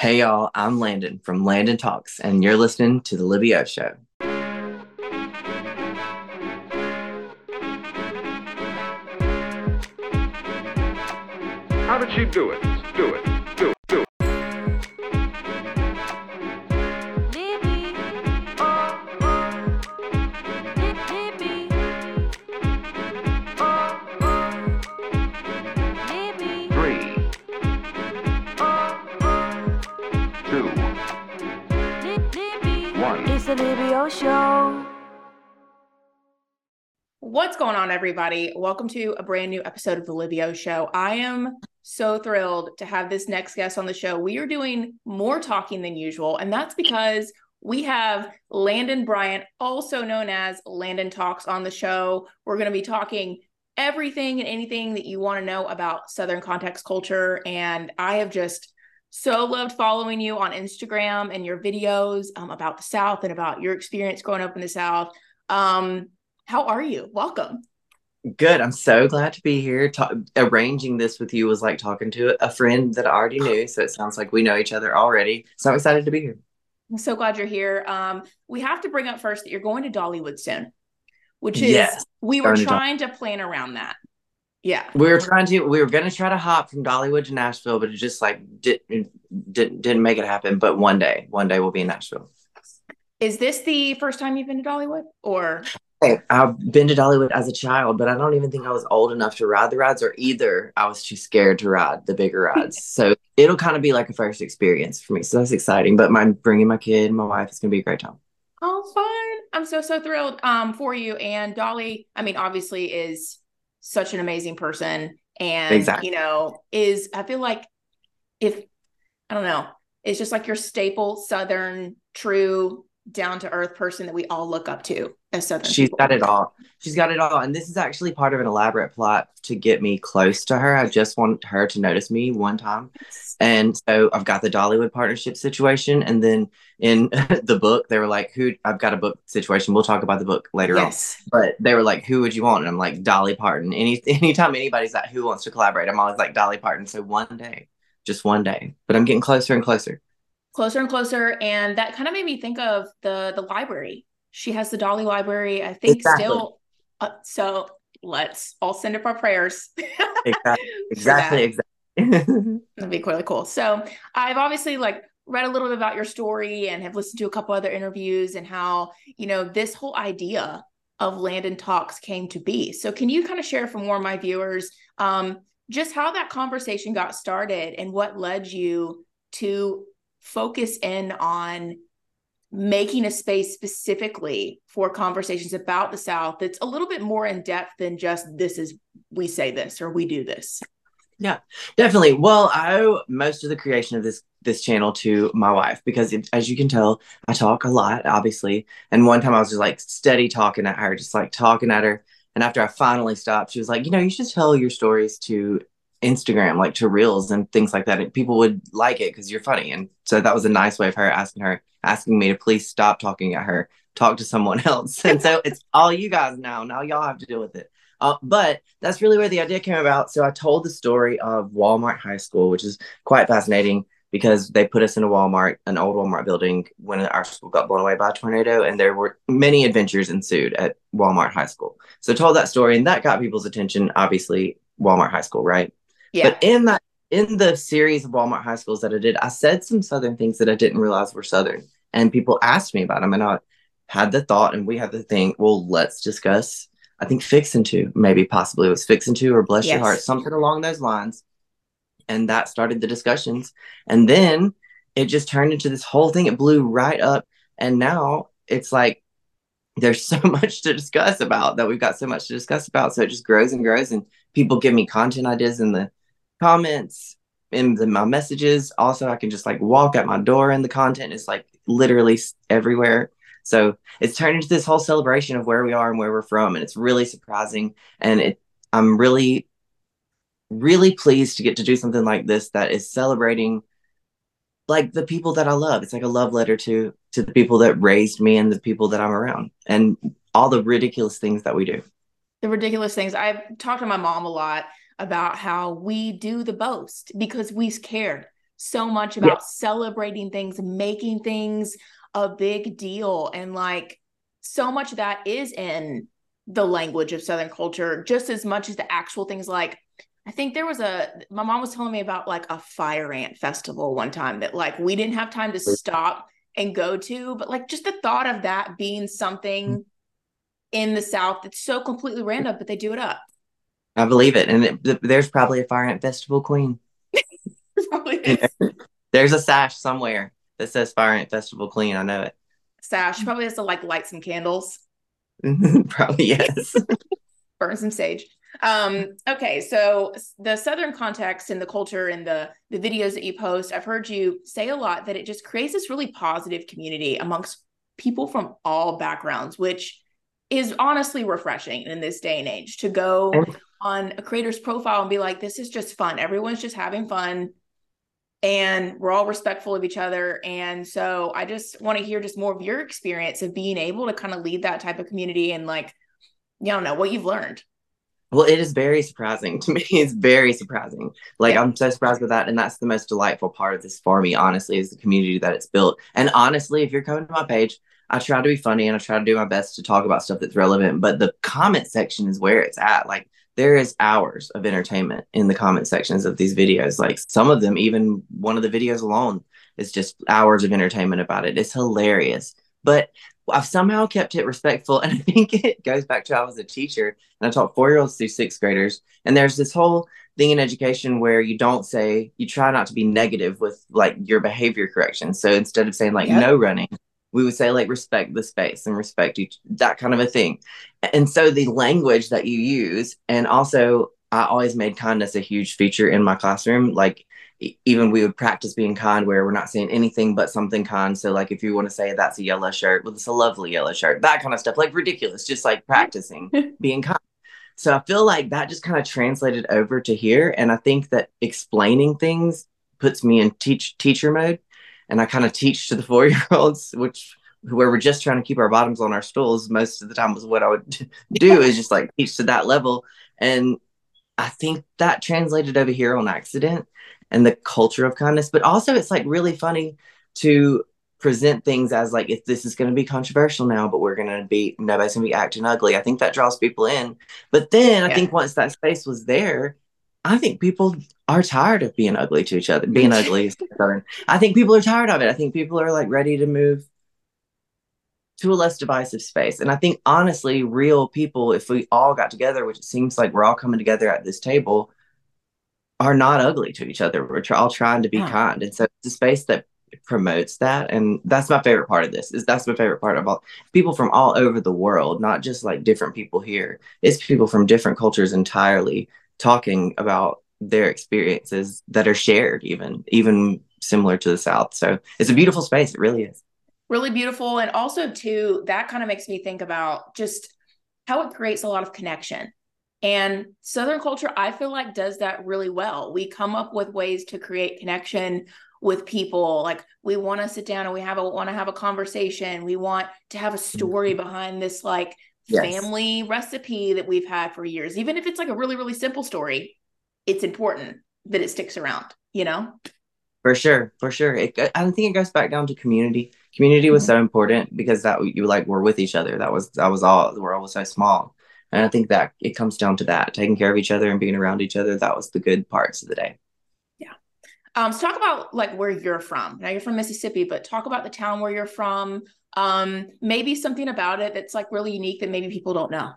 Hey y'all, I'm Landon from Landon Talks, and you're listening to The Libby O Show. How did she do it? Do it. Do it. Do it. Libby. Libby. Libby. 3, 2, Libby. 1. It's the Libby O Show. What's going on, everybody? Welcome to a brand new episode of the Libby O Show. I am so thrilled to have this next guest on the show. We are doing more talking than usual, and that's because we have Landon Bryant, also known as Landon Talks, on the show. We're going to be talking everything and anything that you want to know about Southern context culture, and I have just so loved following you on Instagram and your videos about the South and about your experience growing up in the South. How are you? Welcome. Good. I'm so glad to be here. Arranging this with you was like talking to a friend that I already knew. So it sounds like we know each other already. So I'm excited to be here. I'm so glad you're here. We have to bring up first that you're going to Dollywood soon, which is, yes, we were trying to plan around that. Yeah. We were going to try to hop from Dollywood to Nashville, but it just like didn't make it happen. But one day we'll be in Nashville. Is this the first time you've been to Dollywood, or? I've been to Dollywood as a child, but I don't even think I was old enough to ride the rides, or either I was too scared to ride the bigger rides. So it'll kind of be like a first experience for me. So that's exciting. But bringing my kid and my wife, it's going to be a great time. Oh, fun. I'm so thrilled for you. And Dolly, I mean, obviously is such an amazing person. And, exactly. You know, I feel like it's just like your staple Southern, true, down-to-earth person that we all look up to as Southern people. She's got it all. And this is actually part of an elaborate plot to get me close to her. I just want her to notice me one time. And so I've got the Dollywood partnership situation. And then in the book, they were like, I've got a book situation. We'll talk about the book later on. But they were like, who would you want? And I'm like, Dolly Parton. Anytime anybody's like, who wants to collaborate? I'm always like, Dolly Parton. So just one day. But I'm getting closer and closer. And that kind of made me think of the library. She has the Dolly library, I think. Exactly. Still. So let's all send up our prayers. Exactly. That'd be really cool. So I've obviously like read a little bit about your story and have listened to a couple other interviews and how, you know, this whole idea of Landon Talks came to be. So can you kind of share for more of my viewers just how that conversation got started and what led you to focus in on making a space specifically for conversations about the South that's a little bit more in depth than just we say this or we do this? Yeah, definitely. Well, I owe most of the creation of this channel to my wife, because as you can tell, I talk a lot, obviously. And one time I was just like steady talking at her. And after I finally stopped, she was like, you know, you should tell your stories to Instagram, like to reels and things like that, and people would like it because you're funny. And so that was a nice way of her asking me to please stop talking at her, talk to someone else. And so it's all you guys now y'all have to deal with it, but that's really where the idea came about. So I told the story of Walmart High School, which is quite fascinating because they put us in an old Walmart building when our school got blown away by a tornado, and there were many adventures ensued at Walmart High School. So I told that story, and that got people's attention. Obviously Walmart High School, right? Yeah. But in the series of Walmart High Schools that I did, I said some Southern things that I didn't realize were Southern, and people asked me about them, and I had the thought, and we had the thing, well, let's discuss, I think Fix Into, maybe possibly it was Fix Into or Bless Your Heart, something along those lines. And that started the discussions. And then it just turned into this whole thing. It blew right up. And now it's like, there's so much to discuss about that. We've got so much to discuss about. So it just grows and grows, and people give me content ideas in the comments, in my messages. Also, I can just like walk at my door and the content is like literally everywhere. So it's turned into this whole celebration of where we are and where we're from. And it's really surprising. And I'm really, really pleased to get to do something like this that is celebrating like the people that I love. It's like a love letter to the people that raised me and the people that I'm around and all the ridiculous things that we do. The ridiculous things. I've talked to my mom a lot about how we do the most because we cared. so much about celebrating things, making things a big deal. And like so much of that is in the language of Southern culture, just as much as the actual things. Like, I think there was my mom was telling me about like a fire ant festival one time that like we didn't have time to stop and go to, but like just the thought of that being something in the South that's so completely random, but they do it up. I believe it. And there's probably a fire ant festival queen. Probably is. There's a sash somewhere that says Fire Ant Festival Queen. I know it. Sash probably has to like light some candles. Probably, yes. Burn some sage. Okay, so the Southern context and the culture and the videos that you post, I've heard you say a lot that it just creates this really positive community amongst people from all backgrounds, which is honestly refreshing in this day and age to go on a creator's profile and be like, this is just fun. Everyone's just having fun. And we're all respectful of each other. And so I just want to hear just more of your experience of being able to kind of lead that type of community and like, I don't know, what you've learned. Well, it is very surprising to me. It's very surprising. Like, I'm so surprised with that. And that's the most delightful part of this for me, honestly, is the community that it's built. And honestly, if you're coming to my page, I try to be funny and I try to do my best to talk about stuff that's relevant. But the comment section is where it's at. Like, there is hours of entertainment in the comment sections of these videos. Like some of them, even one of the videos alone, is just hours of entertainment about it. It's hilarious, but I've somehow kept it respectful. And I think it goes back to, I was a teacher and I taught 4-year-olds through 6th graders. And there's this whole thing in education where you try not to be negative with like your behavior correction. So instead of saying like no running, we would say like respect the space and respect each, that kind of a thing. And so the language that you use, and also I always made kindness a huge feature in my classroom. Like even we would practice being kind where we're not saying anything but something kind. So like if you want to say that's a yellow shirt, well, it's a lovely yellow shirt, that kind of stuff, like ridiculous, just like practicing being kind. So I feel like that just kind of translated over to here. And I think that explaining things puts me in teacher mode. And I kind of teach to the 4-year-olds, where we're just trying to keep our bottoms on our stools most of the time was what I would do is just like teach to that level. And I think that translated over here on accident, and the culture of kindness. But also it's like really funny to present things as like, if this is going to be controversial now, but nobody's going to be acting ugly. I think that draws people in. But then I think once that space was there, I think people are tired of being ugly to each other. Being ugly is concerned. I think people are tired of it. I think people are like ready to move to a less divisive space. And I think honestly, real people, if we all got together, which it seems like we're all coming together at this table, are not ugly to each other. We're all trying to be kind. And so it's a space that promotes that. And that's my favorite part of this, is that's my favorite part of all people from all over the world, not just like different people here. It's people from different cultures entirely talking about their experiences that are shared, even similar to the South. So it's a beautiful space. It really is. Really beautiful. And also too, that kind of makes me think about just how it creates a lot of connection. And Southern culture, I feel like, does that really well. We come up with ways to create connection with people. Like, we want to sit down and want to have a conversation. We want to have a story behind this, like, family recipe that we've had for years. Even if it's like a really, really simple story, it's important that it sticks around, For sure. I think it goes back down to community. Community was so important because that you like were with each other. That was all. The world was so small. And I think that it comes down to that, taking care of each other and being around each other. That was the good parts of the day. Yeah. So talk about like where you're from. Now you're from Mississippi, but talk about the town where you're from. Maybe something about it that's like really unique that maybe people don't know.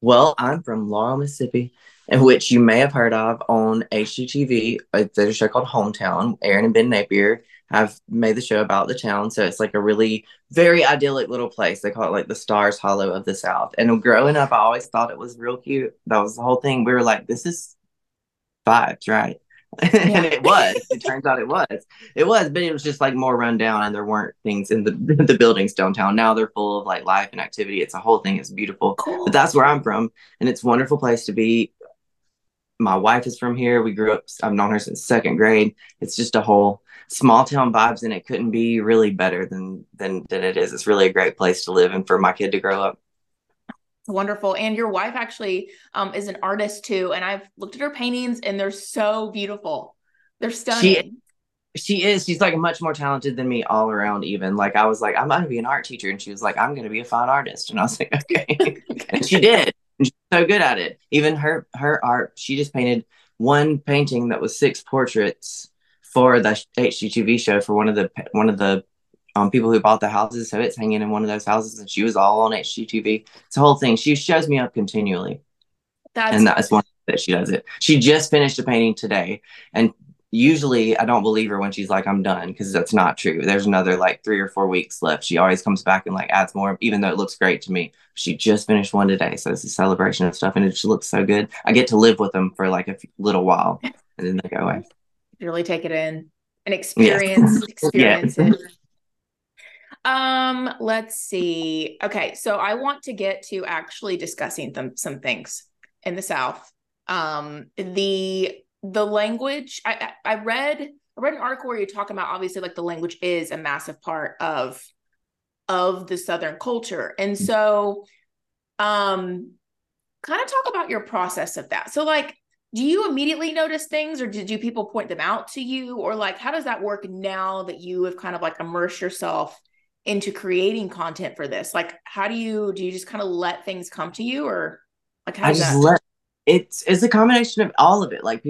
Well, I'm from Laurel, Mississippi, and which you may have heard of on HGTV. There's a show called Hometown. Aaron and Ben Napier have made the show about the town. So it's like a really very idyllic little place. They call it like the Stars Hollow of the South. And growing up, I always thought it was real cute. That was the whole thing. We were like, this is vibes, right? And it was. It turns out it was. It was, but it was just like more run down, and there weren't things in the buildings downtown. Now they're full of like life and activity. It's a whole thing. It's beautiful. Cool. But that's where I'm from, and it's a wonderful place to be. My wife is from here. We grew up. I've known her since 2nd grade. It's just a whole small town vibes, and it couldn't be really better than it is. It's really a great place to live and for my kid to grow up. Wonderful. And your wife actually is an artist too. And I've looked at her paintings and they're so beautiful. They're stunning. She is. She's like much more talented than me all around even. Like I was like, I'm going to be an art teacher. And she was like, I'm going to be a fine artist. And I was like, okay. And she did. And she's so good at it. Even her art, she just painted one painting that was 6 portraits for the HGTV show for one of the people who bought the houses. So it's hanging in one of those houses and she was all on HGTV. It's the whole thing. She shows me up continually. And that is one that she does it. She just finished a painting today. And usually I don't believe her when she's like, I'm done, because that's not true. There's another like 3 or 4 weeks left. She always comes back and like adds more, even though it looks great to me. She just finished one today. So it's a celebration of stuff. And it just looks so good. I get to live with them for like a little while and then they go away. Really take it in and experience yeah. it. Let's see. Okay. So I want to get to actually discussing some things in the South. The language, I read an article where you're talking about, obviously, like the language is a massive part of the Southern culture. And so, kind of talk about your process of that. So like, do you immediately notice things or do people point them out to you? Or like, how does that work now that you have kind of like immersed yourself into creating content for this? Like, how do you just kind of let things come to you or like, how does that work? It's a combination of all of it. Like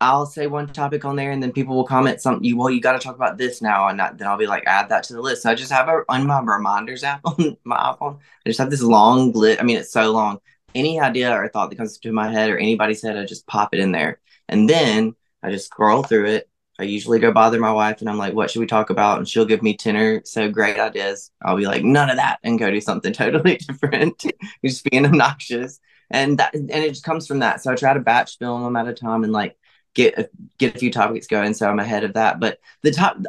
I'll say one topic on there and then people will comment something. You got to talk about this now. And then I'll be like, add that to the list. So I just have on my reminders app on my iPhone. I just have this long list. I mean, it's so long. Any idea or thought that comes to my head or anybody's head, I just pop it in there. And then I just scroll through it. I usually go bother my wife and I'm like, what should we talk about? And she'll give me 10 or so great ideas. I'll be like, none of that, and go do something totally different. Just being obnoxious. And it just comes from that. So I try to batch film them at a time and like get a few topics going. So I'm ahead of that. But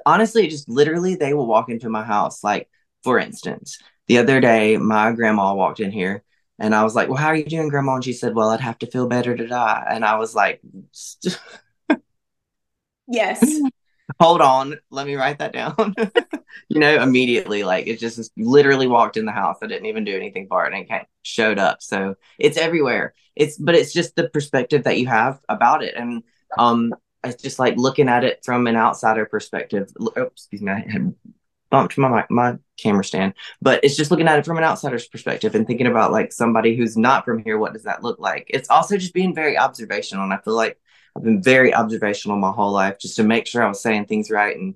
honestly, just literally they will walk into my house. Like, for instance, the other day, my grandma walked in here and I was like, well, how are you doing, grandma? And she said, well, I'd have to feel better to die. And I was like, yes, hold on. Let me write that down. Immediately, like it just literally walked in the house. I didn't even do anything for it and it showed up. So it's everywhere. But it's just the perspective that you have about it. And it's just like looking at it from an outsider perspective. Oops, excuse me, I had bumped my camera stand. But it's just looking at it from an outsider's perspective and thinking about like somebody who's not from here. What does that look like? It's also just being very observational. And I feel like I've been very observational my whole life just to make sure I was saying things right and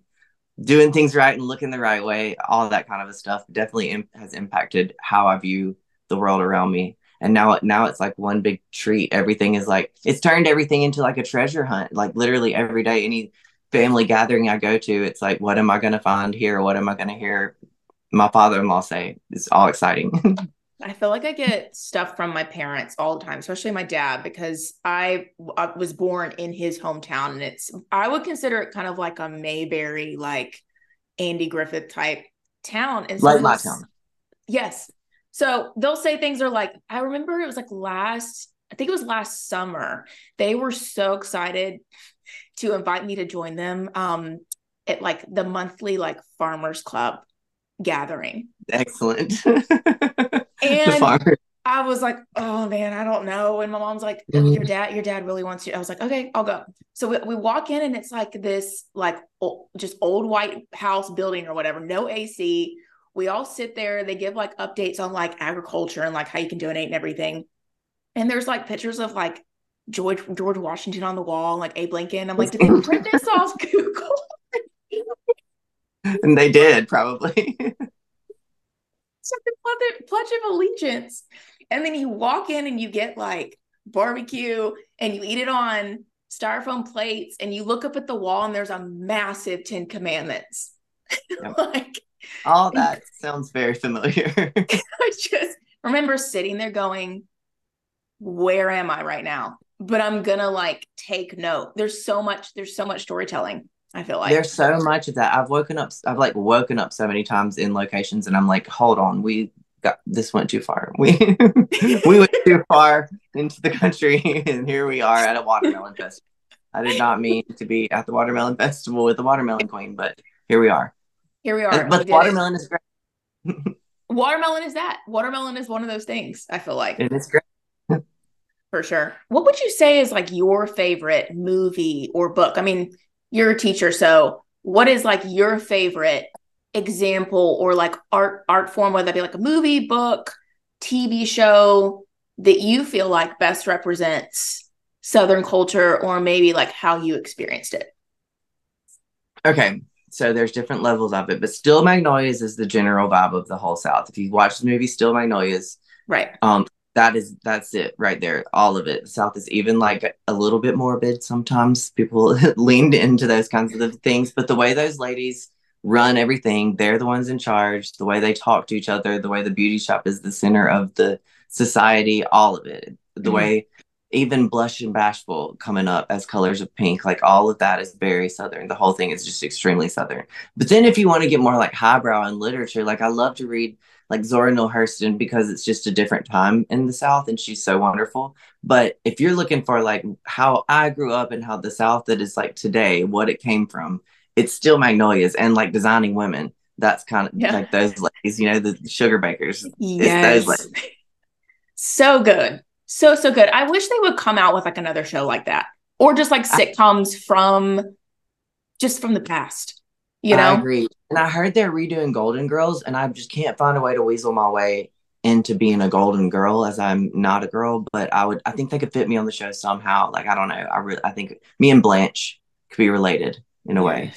doing things right and looking the right way. All that kind of stuff definitely has impacted how I view the world around me. And now it's like one big treat. Everything is like, it's turned everything into like a treasure hunt. Like literally every day, any family gathering I go to, it's like, what am I going to find here? What am I going to hear my father-in-law say? It's all exciting. I feel like I get stuff from my parents all the time, especially my dad, because I was born in his hometown and I would consider it kind of like a Mayberry, like Andy Griffith type town. And like my town. Yes. So they'll say things are like, I remember it was like last summer. They were so excited to invite me to join them at like the monthly like farmers club gathering. Excellent. And I was like, oh man, I don't know. And my mom's like, your dad really wants you. I was like, okay, I'll go. So we walk in and it's like this, like just old white house building or whatever, no AC. We all sit there. They give like updates on like agriculture and like how you can donate and everything. And there's like pictures of like George Washington on the wall, like Abe Lincoln. I'm like, did they print this off Google? And they did probably. The Pledge of Allegiance, and then you walk in and you get like barbecue and you eat it on styrofoam plates and you look up at the wall and there's a massive 10 commandments. Yep. Like all that sounds very familiar. I just remember sitting there going, where am I right now? But I'm gonna like take note. There's so much storytelling. I feel like there's so much of that. I've woken up so many times in locations and I'm like, hold on, went too far. We went too far into the country and here we are at a watermelon festival. I did not mean to be at the watermelon festival with the watermelon queen, but here we are. But watermelon is great. Watermelon is that. Watermelon is one of those things, I feel like. And it's great. For sure. What would you say is like your favorite movie or book? I mean, you're a teacher, so what is like your favorite example or like art form, whether that be like a movie, book, TV show, that you feel like best represents Southern culture or maybe like how you experienced it? Okay. So there's different levels of it, but Steel Magnolias is the general vibe of the whole South. If you watch the movie Steel Magnolias, right. That's it right there. All of it. The South is even like a little bit morbid. Sometimes people leaned into those kinds of things, but the way those ladies run everything, they're the ones in charge, the way they talk to each other, the way the beauty shop is the center of the society, all of it, the mm-hmm. way even Blush and Bashful coming up as colors of pink, like all of that is very Southern. The whole thing is just extremely Southern. But then if you want to get more like highbrow in literature, like I love to read like Zora Neale Hurston because it's just a different time in the South and she's so wonderful. But if you're looking for like how I grew up and how the South that is like today, what it came from, it's Steel Magnolias and like Designing Women. That's kind of like those ladies, you know, the Sugar Bakers. Yes. It's those ladies. So good. So good. I wish they would come out with like another show like that or just like sitcoms from the past, you know? I agree. And I heard they're redoing Golden Girls and I just can't find a way to weasel my way into being a Golden Girl, as I'm not a girl, but I think they could fit me on the show somehow. Like, I don't know. I think me and Blanche could be related. In a way,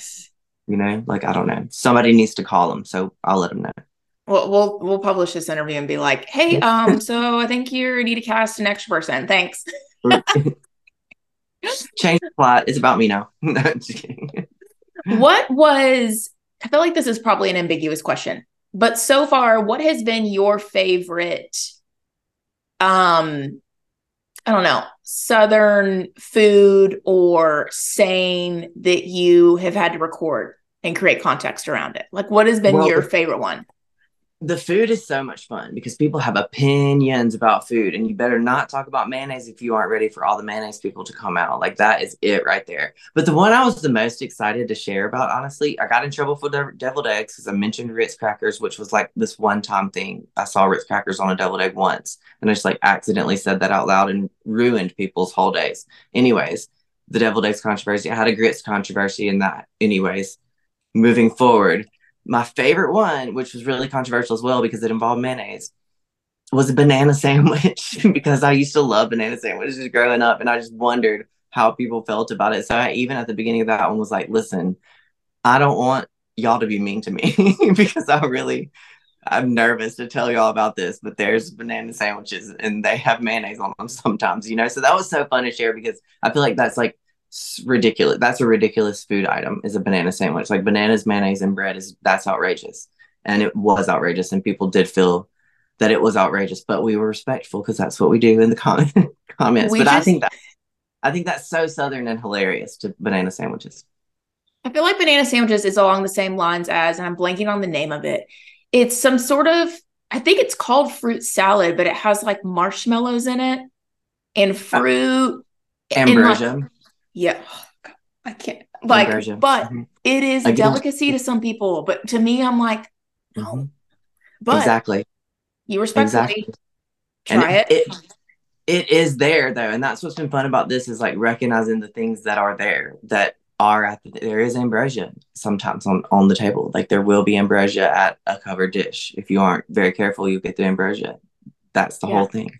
you know, like, I don't know. Somebody needs to call them. So I'll let them know. Well, we'll publish this interview and be like, hey, so I think you need to cast an extra person. Thanks. Change the plot. It's about me now. No, I'm just kidding. I feel like this is probably an ambiguous question, but so far, what has been your favorite, I don't know, Southern food or saying that you have had to record and create context around it? Like, what has been your favorite one? The food is so much fun because people have opinions about food and you better not talk about mayonnaise if you aren't ready for all the mayonnaise people to come out. Like, that is it right there. But the one I was the most excited to share about, honestly, I got in trouble for deviled eggs because I mentioned Ritz crackers, which was like this one time thing. I saw Ritz crackers on a deviled egg once and I just like accidentally said that out loud and ruined people's whole days. Anyways, the deviled eggs controversy. I had a grits controversy in that. Anyways, moving forward. My favorite one, which was really controversial as well because it involved mayonnaise, was a banana sandwich because I used to love banana sandwiches growing up and I just wondered how people felt about it. So I, even at the beginning of that one, was like, listen, I don't want y'all to be mean to me because I'm nervous to tell y'all about this, but there's banana sandwiches and they have mayonnaise on them sometimes, you know? So that was so fun to share because I feel like that's like, ridiculous. That's a ridiculous food item is a banana sandwich. Like bananas, mayonnaise, and bread that's outrageous. And it was outrageous. And people did feel that it was outrageous, but we were respectful because that's what we do in the comments. I think that's so Southern and hilarious to banana sandwiches. I feel like banana sandwiches is along the same lines as, and I'm blanking on the name of it. It's some sort of, I think it's called fruit salad, but it has like marshmallows in it and fruit. Ambrosia. Yeah, oh, God, I can't like, Inversion. But it is a delicacy to some people. But to me, I'm like, no. But exactly, you respect me. Try it. It is there though, and that's what's been fun about this is like recognizing the things that are there. There is ambrosia sometimes on the table. Like there will be ambrosia at a covered dish. If you aren't very careful, you get the ambrosia. That's the whole thing.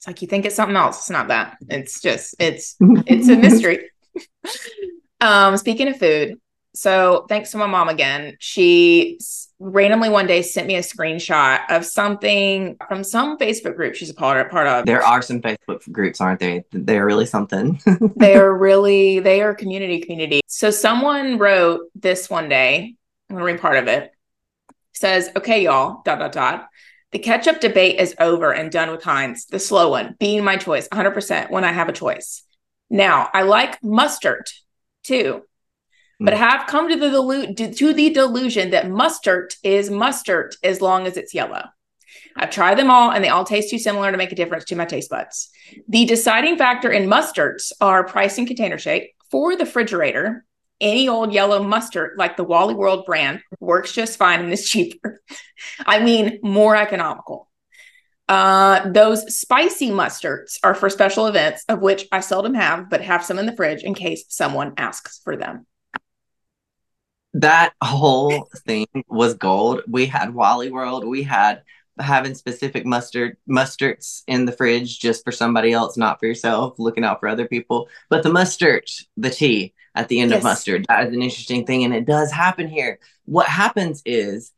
It's like you think it's something else. It's not that. It's just it's a mystery. Speaking of food, so thanks to my mom again. She randomly one day sent me a screenshot of something from some Facebook group she's a part of. There are some Facebook groups, aren't they? They're really something. They are community. So someone wrote this one day. I'm gonna read part of it. It says, okay, y'all, ... The ketchup debate is over and done with Heinz, the slow one, being my choice, 100% when I have a choice. Now, I like mustard, too, but have come to the delusion that mustard as long as it's yellow. I've tried them all, and they all taste too similar to make a difference to my taste buds. The deciding factor in mustards are price and container shape. For the refrigerator, any old yellow mustard, like the Wally World brand, works just fine and is cheaper. I mean, more economical. Those spicy mustards are for special events, of which I seldom have, but have some in the fridge in case someone asks for them. That whole thing was gold. We had Wally World. We had having specific mustards in the fridge just for somebody else, not for yourself, looking out for other people. But the mustard, the tea at the end of mustard, that is an interesting thing. And it does happen here. What happens is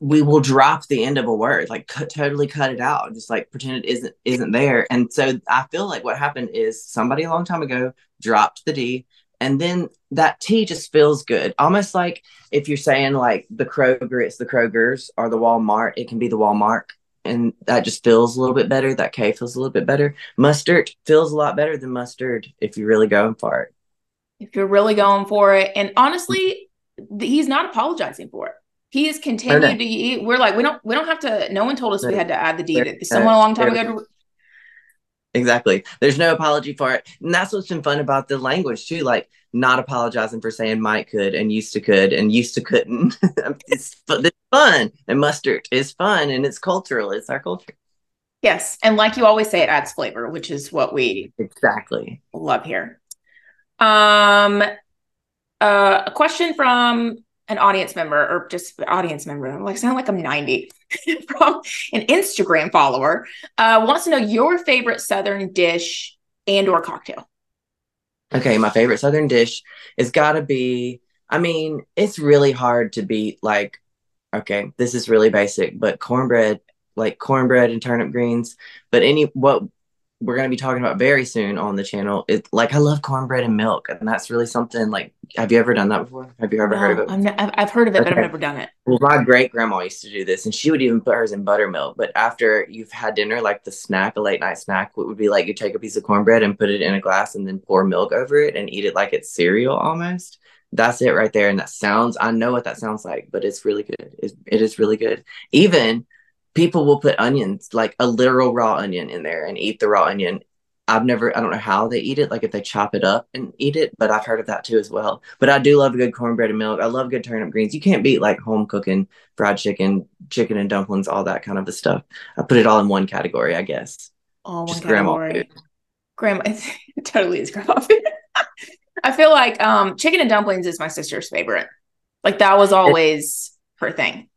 we will drop the end of a word, like totally cut it out, just like pretend it isn't there. And so I feel like what happened is somebody a long time ago dropped the D, and then that T just feels good. Almost like if you're saying like the Kroger, it's the Kroger's, or the Walmart, it can be the Walmart. And that just feels a little bit better. That K feels a little bit better. Mustard feels a lot better than mustard if you're really going for it. If you're really going for it. And honestly, he's not apologizing for it. He has continued to eat. We're like, we don't have to, no one told us we had to add the D to someone a long time ago. Exactly. There's no apology for it. And that's what's been fun about the language too. Like not apologizing for saying might could and used to couldn't. It's fun. And mustard is fun. And it's cultural. It's our culture. Yes. And like you always say, it adds flavor, which is what we love here. A question from an audience member, or just audience member, I'm like, sound like I'm 90, from an Instagram follower, wants to know your favorite Southern dish and or cocktail. Okay. My favorite Southern dish has got to be, I mean, it's really hard to beat, like, okay, this is really basic, but cornbread and turnip greens. But what we're going to be talking about very soon on the channel, it's like, I love cornbread and milk. And that's really something, like, have you ever done that before? Have you ever heard of it? I've heard of it, but I've never done it. Well, my great grandma used to do this, and she would even put hers in buttermilk. But after you've had dinner, like the snack, a late night snack, it would be like, you take a piece of cornbread and put it in a glass and then pour milk over it and eat it like it's cereal almost. That's it right there. And that sounds, I know what that sounds like, but it's really good. It is really good. Even people will put onions, like a literal raw onion in there, and eat the raw onion. I don't know how they eat it, like if they chop it up and eat it, but I've heard of that too as well. But I do love good cornbread and milk. I love good turnip greens. You can't beat like home cooking, fried chicken, chicken and dumplings, all that kind of the stuff. I put it all in one category, I guess. Oh, just category. Grandma food. It totally is grandma food. I feel like chicken and dumplings is my sister's favorite. Like that was always her thing.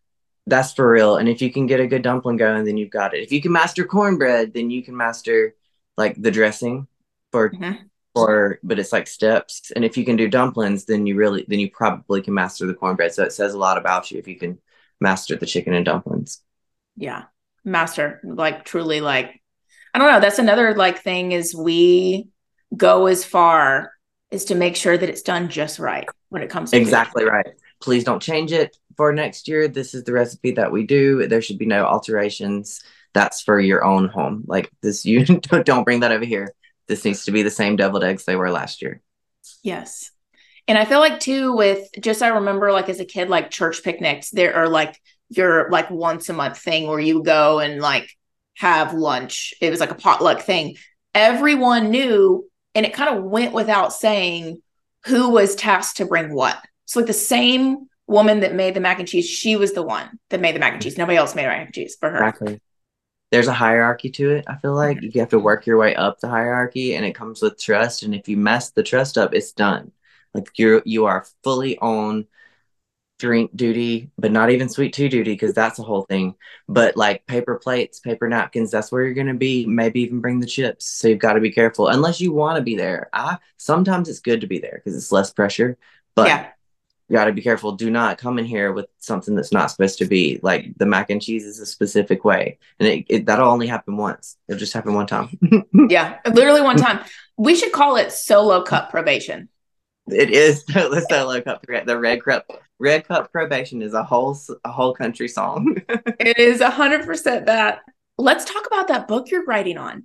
That's for real. And if you can get a good dumpling going, then you've got it. If you can master cornbread, then you can master like the dressing but it's like steps. And if you can do dumplings, then you probably can master the cornbread. So it says a lot about you if you can master the chicken and dumplings. Yeah. Master, like truly, like, I don't know. That's another like thing is we go as far as to make sure that it's done just right when it comes to exactly food. Right. Please don't change it for next year. This is the recipe that we do. There should be no alterations. That's for your own home. Like this, you don't bring that over here. This needs to be the same deviled eggs they were last year. Yes. And I feel like too with just, I remember like as a kid, like church picnics, there are like your like once a month thing where you go and like have lunch. It was like a potluck thing. Everyone knew, and it kind of went without saying who was tasked to bring what. So like the same woman that made the mac and cheese, she was the one that made the mac and cheese. Nobody else made mac and cheese but her. Exactly. There's a hierarchy to it. I feel like you have to work your way up the hierarchy, and it comes with trust. And if you mess the trust up, it's done. Like you are fully on drink duty, but not even sweet tea duty, because that's a whole thing. But like paper plates, paper napkins, that's where you're going to be. Maybe even bring the chips. So you've got to be careful unless you want to be there. Sometimes it's good to be there because it's less pressure. But yeah. You got to be careful. Do not come in here with something that's not supposed to be. Like the mac and cheese is a specific way. And that'll only happen once. It'll just happen one time. Yeah, literally one time. We should call it solo cup probation. It is the solo cup. The Red Cup Probation is a whole country song. It is 100% that. Let's talk about that book you're writing on.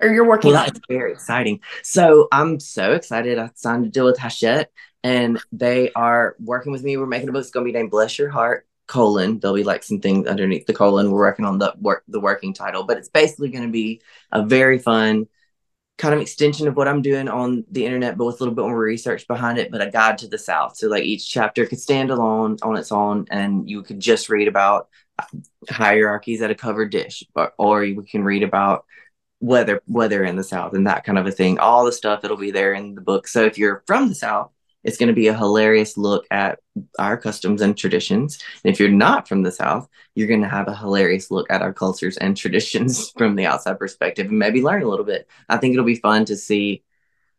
Or you're working on. That's very exciting. So I'm so excited. I signed a deal with Hachette. And they are working with me. We're making a book. It's going to be named Bless Your Heart, : There'll be like some things underneath the : We're working on the working title. But it's basically going to be a very fun kind of extension of what I'm doing on the internet, but with a little bit more research behind it, but a guide to the South. So like each chapter could stand alone on its own, and you could just read about hierarchies at a covered dish, or you can read about weather in the South and that kind of a thing. All the stuff that'll be there in the book. So if you're from the South, It's going to be a hilarious look at our customs and traditions. And if you're not from the South, you're going to have a hilarious look at our cultures and traditions from the outside perspective and maybe learn a little bit. I think it'll be fun to see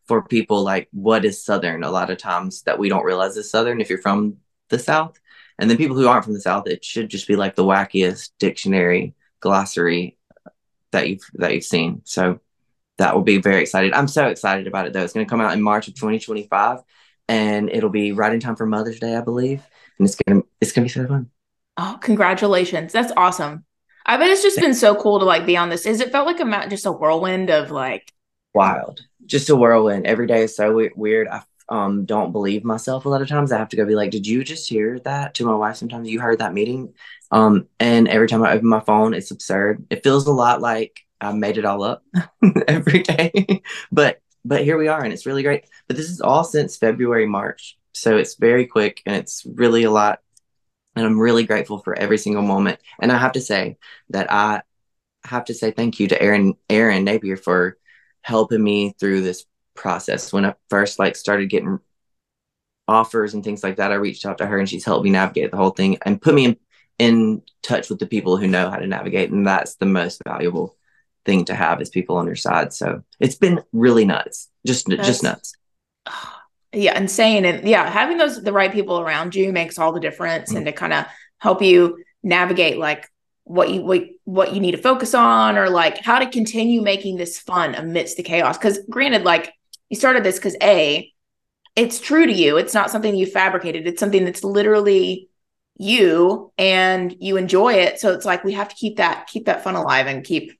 for people like what is Southern a lot of times that we don't realize is Southern if you're from the South. And then people who aren't from the South, it should just be like the wackiest dictionary glossary that you've seen. So that will be very exciting. I'm so excited about it, though. It's going to come out in March of 2025, and it'll be right in time for Mother's Day, I believe. And it's gonna be so fun. Oh, congratulations! That's awesome. I bet it's just been so cool to like be on this. Is it felt like just a whirlwind of like wild, just a whirlwind. Every day is so weird. I don't believe myself a lot of times. I have to go be like, did you just hear that? To my wife, sometimes you heard that meeting. And every time I open my phone, it's absurd. It feels a lot like I made it all up every day, but here we are, and it's really great. But this is all since February, March, so it's very quick, and it's really a lot, and I'm really grateful for every single moment. And I have to say that I have to say thank you to Aaron Napier for helping me through this process. When I first like started getting offers and things like that, I reached out to her, and she's helped me navigate the whole thing and put me in touch with the people who know how to navigate, and that's the most valuable thing to have is people on your side. So it's been really nuts, just nuts. Yeah, insane. And yeah, having the right people around you makes all the difference. Mm-hmm. And to kind of help you navigate like what you need to focus on, or like how to continue making this fun amidst the chaos. Because granted, like you started this because it's true to you. It's not something you fabricated. It's something that's literally you, and you enjoy it. So it's like we have to keep that fun alive and keep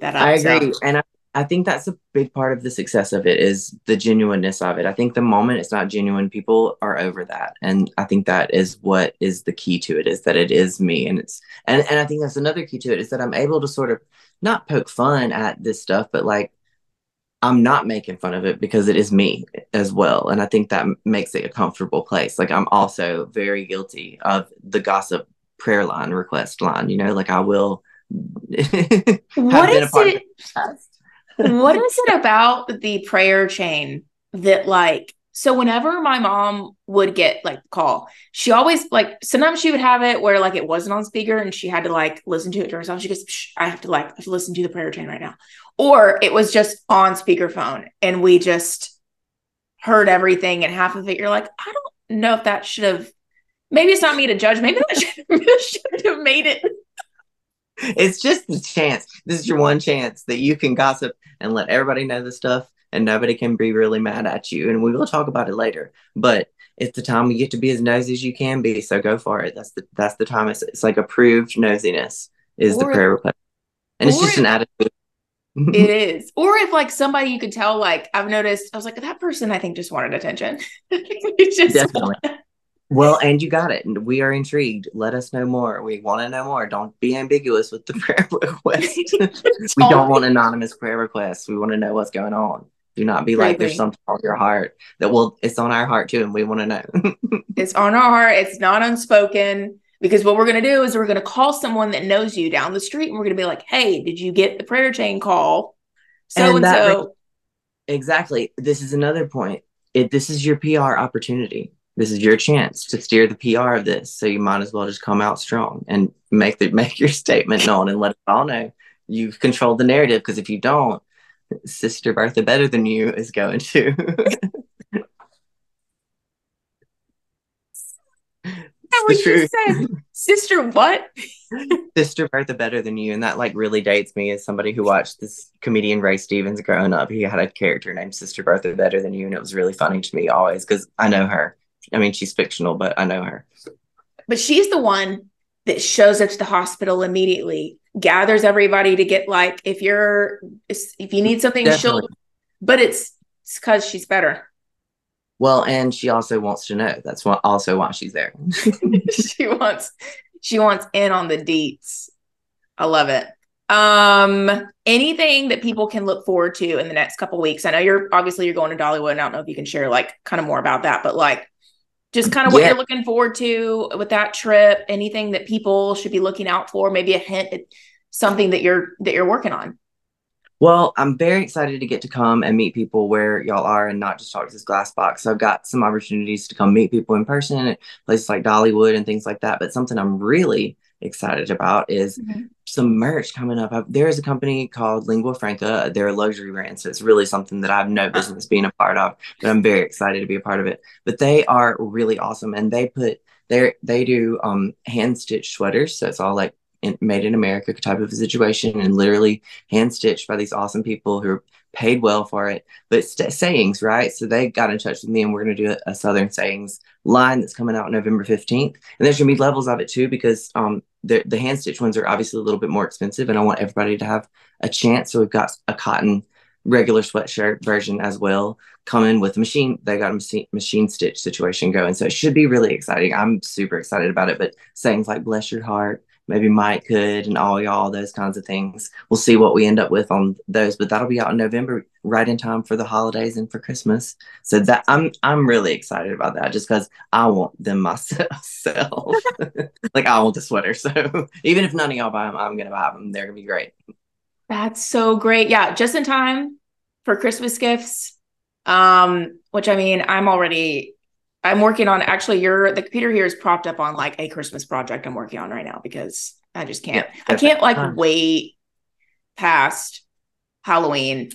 that up. I agree. So. And I think that's a big part of the success of it is the genuineness of it. I think the moment it's not genuine, people are over that. And I think that is what is the key to it, is that it is me. And and I think that's another key to it is that I'm able to sort of not poke fun at this stuff, but like I'm not making fun of it because it is me as well. And I think that makes it a comfortable place. Like I'm also very guilty of the gossip prayer line, request line, you know, like I will, what is it about the prayer chain that like, so whenever my mom would get like call, she always like, sometimes she would have it where like it wasn't on speaker and she had to like listen to it to herself. She goes, I have to listen to the prayer chain right now. Or it was just on speakerphone and we just heard everything, and half of it you're like, I don't know if that should have, maybe it's not me to judge. Maybe that should have made it. It's just the chance. This is your one chance that you can gossip and let everybody know the stuff and nobody can be really mad at you. And we will talk about it later, but it's the time you get to be as nosy as you can be. So go for it. That's the time. It's like approved nosiness is the prayer request. And it's just an attitude. It is. Or if like somebody you could tell, like I've noticed, I was like, that person, I think just wanted attention. Definitely. Well, and you got it. We are intrigued. Let us know more. We want to know more. Don't be ambiguous with the prayer request. We don't want anonymous prayer requests. We want to know what's going on. Do not be like, there's something on your heart that will, it's on our heart too. And we want to know. It's on our heart. It's not unspoken, because what we're going to do is we're going to call someone that knows you down the street. And we're going to be like, hey, did you get the prayer chain call? So-and-so. Exactly. This is another point. This is your PR opportunity. This is your chance to steer the PR of this. So you might as well just come out strong and make your statement known and let it all know you've controlled the narrative. Because if you don't, Sister Bertha Better Than You is going to. When you said Sister what? Sister Bertha Better Than You. And that like really dates me as somebody who watched this comedian Ray Stevens growing up. He had a character named Sister Bertha Better Than You. And it was really funny to me always because I know her. I mean, she's fictional, but I know her. But she's the one that shows up to the hospital immediately, gathers everybody to get like, if you need something, definitely. She'll, but it's because she's better. Well, and she also wants to know. That's also why she's there. She wants in on the deets. I love it. Anything that people can look forward to in the next couple of weeks? I know you're going to Dollywood, and I don't know if you can share like kind of more about that, but like just kind of what you're looking forward to with that trip, anything that people should be looking out for, maybe a hint at something that you're working on. Well, I'm very excited to get to come and meet people where y'all are and not just talk to this glass box. So I've got some opportunities to come meet people in person at places like Dollywood and things like that. But something I'm really excited about is some merch coming up. There is a company called Lingua Franca. They're a luxury brand, so it's really something that I have no business being a part of, but I'm very excited to be a part of it. But they are really awesome, and they put they do hand stitched sweaters, so it's all like made in America type of a situation, and literally hand stitched by these awesome people who are paid well for it. But sayings, right? So they got in touch with me, and we're going to do a Southern sayings line that's coming out November 15th. And there's going to be levels of it too, because the hand stitched ones are obviously a little bit more expensive, and I want everybody to have a chance. So we've got a cotton regular sweatshirt version as well coming with a machine. They got a machine stitch situation going, so it should be really exciting. I'm super excited about it. But sayings like "Bless Your Heart," maybe "Mike Could," and "All Y'all," those kinds of things. We'll see what we end up with on those, but that'll be out in November, right in time for the holidays and for Christmas. So that I'm really excited about that, just because I want them myself. Like, I want the sweater. So even if none of y'all buy them, I'm going to buy them. They're going to be great. That's so great. Yeah. Just in time for Christmas gifts. Which, I mean, I'm working on, actually the computer here is propped up on like a Christmas project I'm working on right now, because I just can't, wait past Halloween,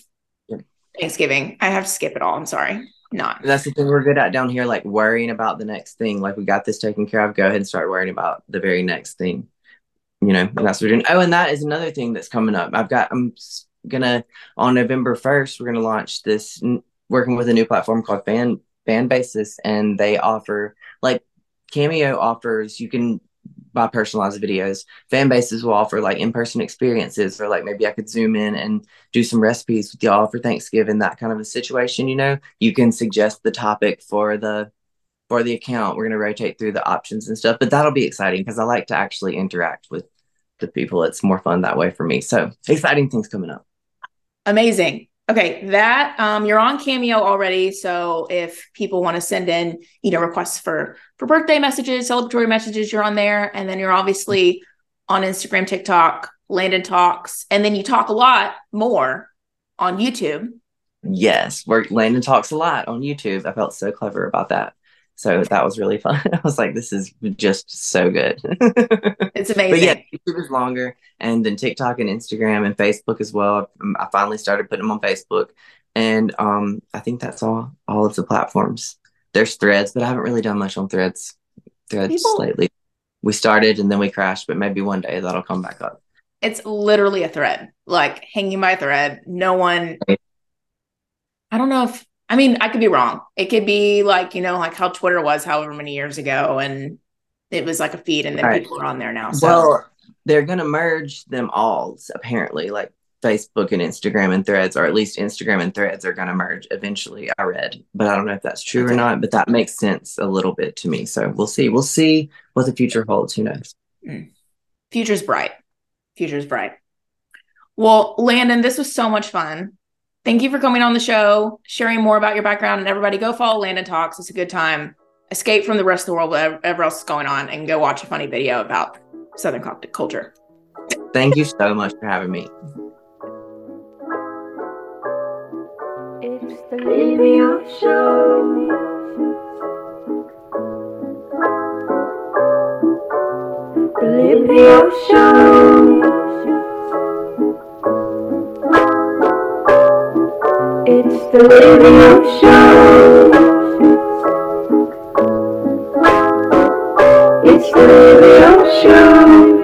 Thanksgiving. I have to skip it all. I'm sorry. That's the thing we're good at down here, like worrying about the next thing. Like, we got this taken care of. Go ahead and start worrying about the very next thing. You know, and that's what we're doing. Oh, and that is another thing that's coming up. I'm going to, on November 1st, we're going to launch this, working with a new platform called Fan Bases, and they offer, like Cameo offers, you can buy personalized videos. Fan Bases will offer like in-person experiences, or like maybe I could zoom in and do some recipes with y'all for Thanksgiving, that kind of a situation. You know, you can suggest the topic for the account. We're going to rotate through the options and stuff, but that'll be exciting because I like to actually interact with the people. It's more fun that way for me. So exciting things coming up. Amazing. Okay, that you're on Cameo already. So if people want to send in, requests for birthday messages, celebratory messages, you're on there. And then you're obviously on Instagram, TikTok, Landon Talks. And then you talk a lot more on YouTube. Yes, Landon Talks a lot on YouTube. I felt so clever about that. So that was really fun. I was like, this is just so good. It's amazing. But yeah, YouTube is longer. And then TikTok and Instagram and Facebook as well. I finally started putting them on Facebook. And I think that's all of the platforms. There's Threads, but I haven't really done much on Threads lately. We started and then we crashed, but maybe one day that'll come back up. It's literally a thread, like hanging by a thread. No one, I don't know if, I mean, I could be wrong. It could be like, like how Twitter was however many years ago, and it was like a feed, and then people are on there now. So. Well, they're going to merge them all, apparently, like Facebook and Instagram and Threads, or at least Instagram and Threads are going to merge eventually, I read. But I don't know if that's true or not, but that makes sense a little bit to me. So we'll see. We'll see what the future holds. Who knows? Future's bright. Future's bright. Well, Landon, this was so much fun. Thank you for coming on the show, sharing more about your background, and everybody go follow Landon Talks. It's a good time. Escape from the rest of the world, whatever else is going on, and go watch a funny video about Southern culture. Thank you so much for having me. It's the Libby O Show. The Libby O Show. It's the Libby O Show. It's the Libby O Show.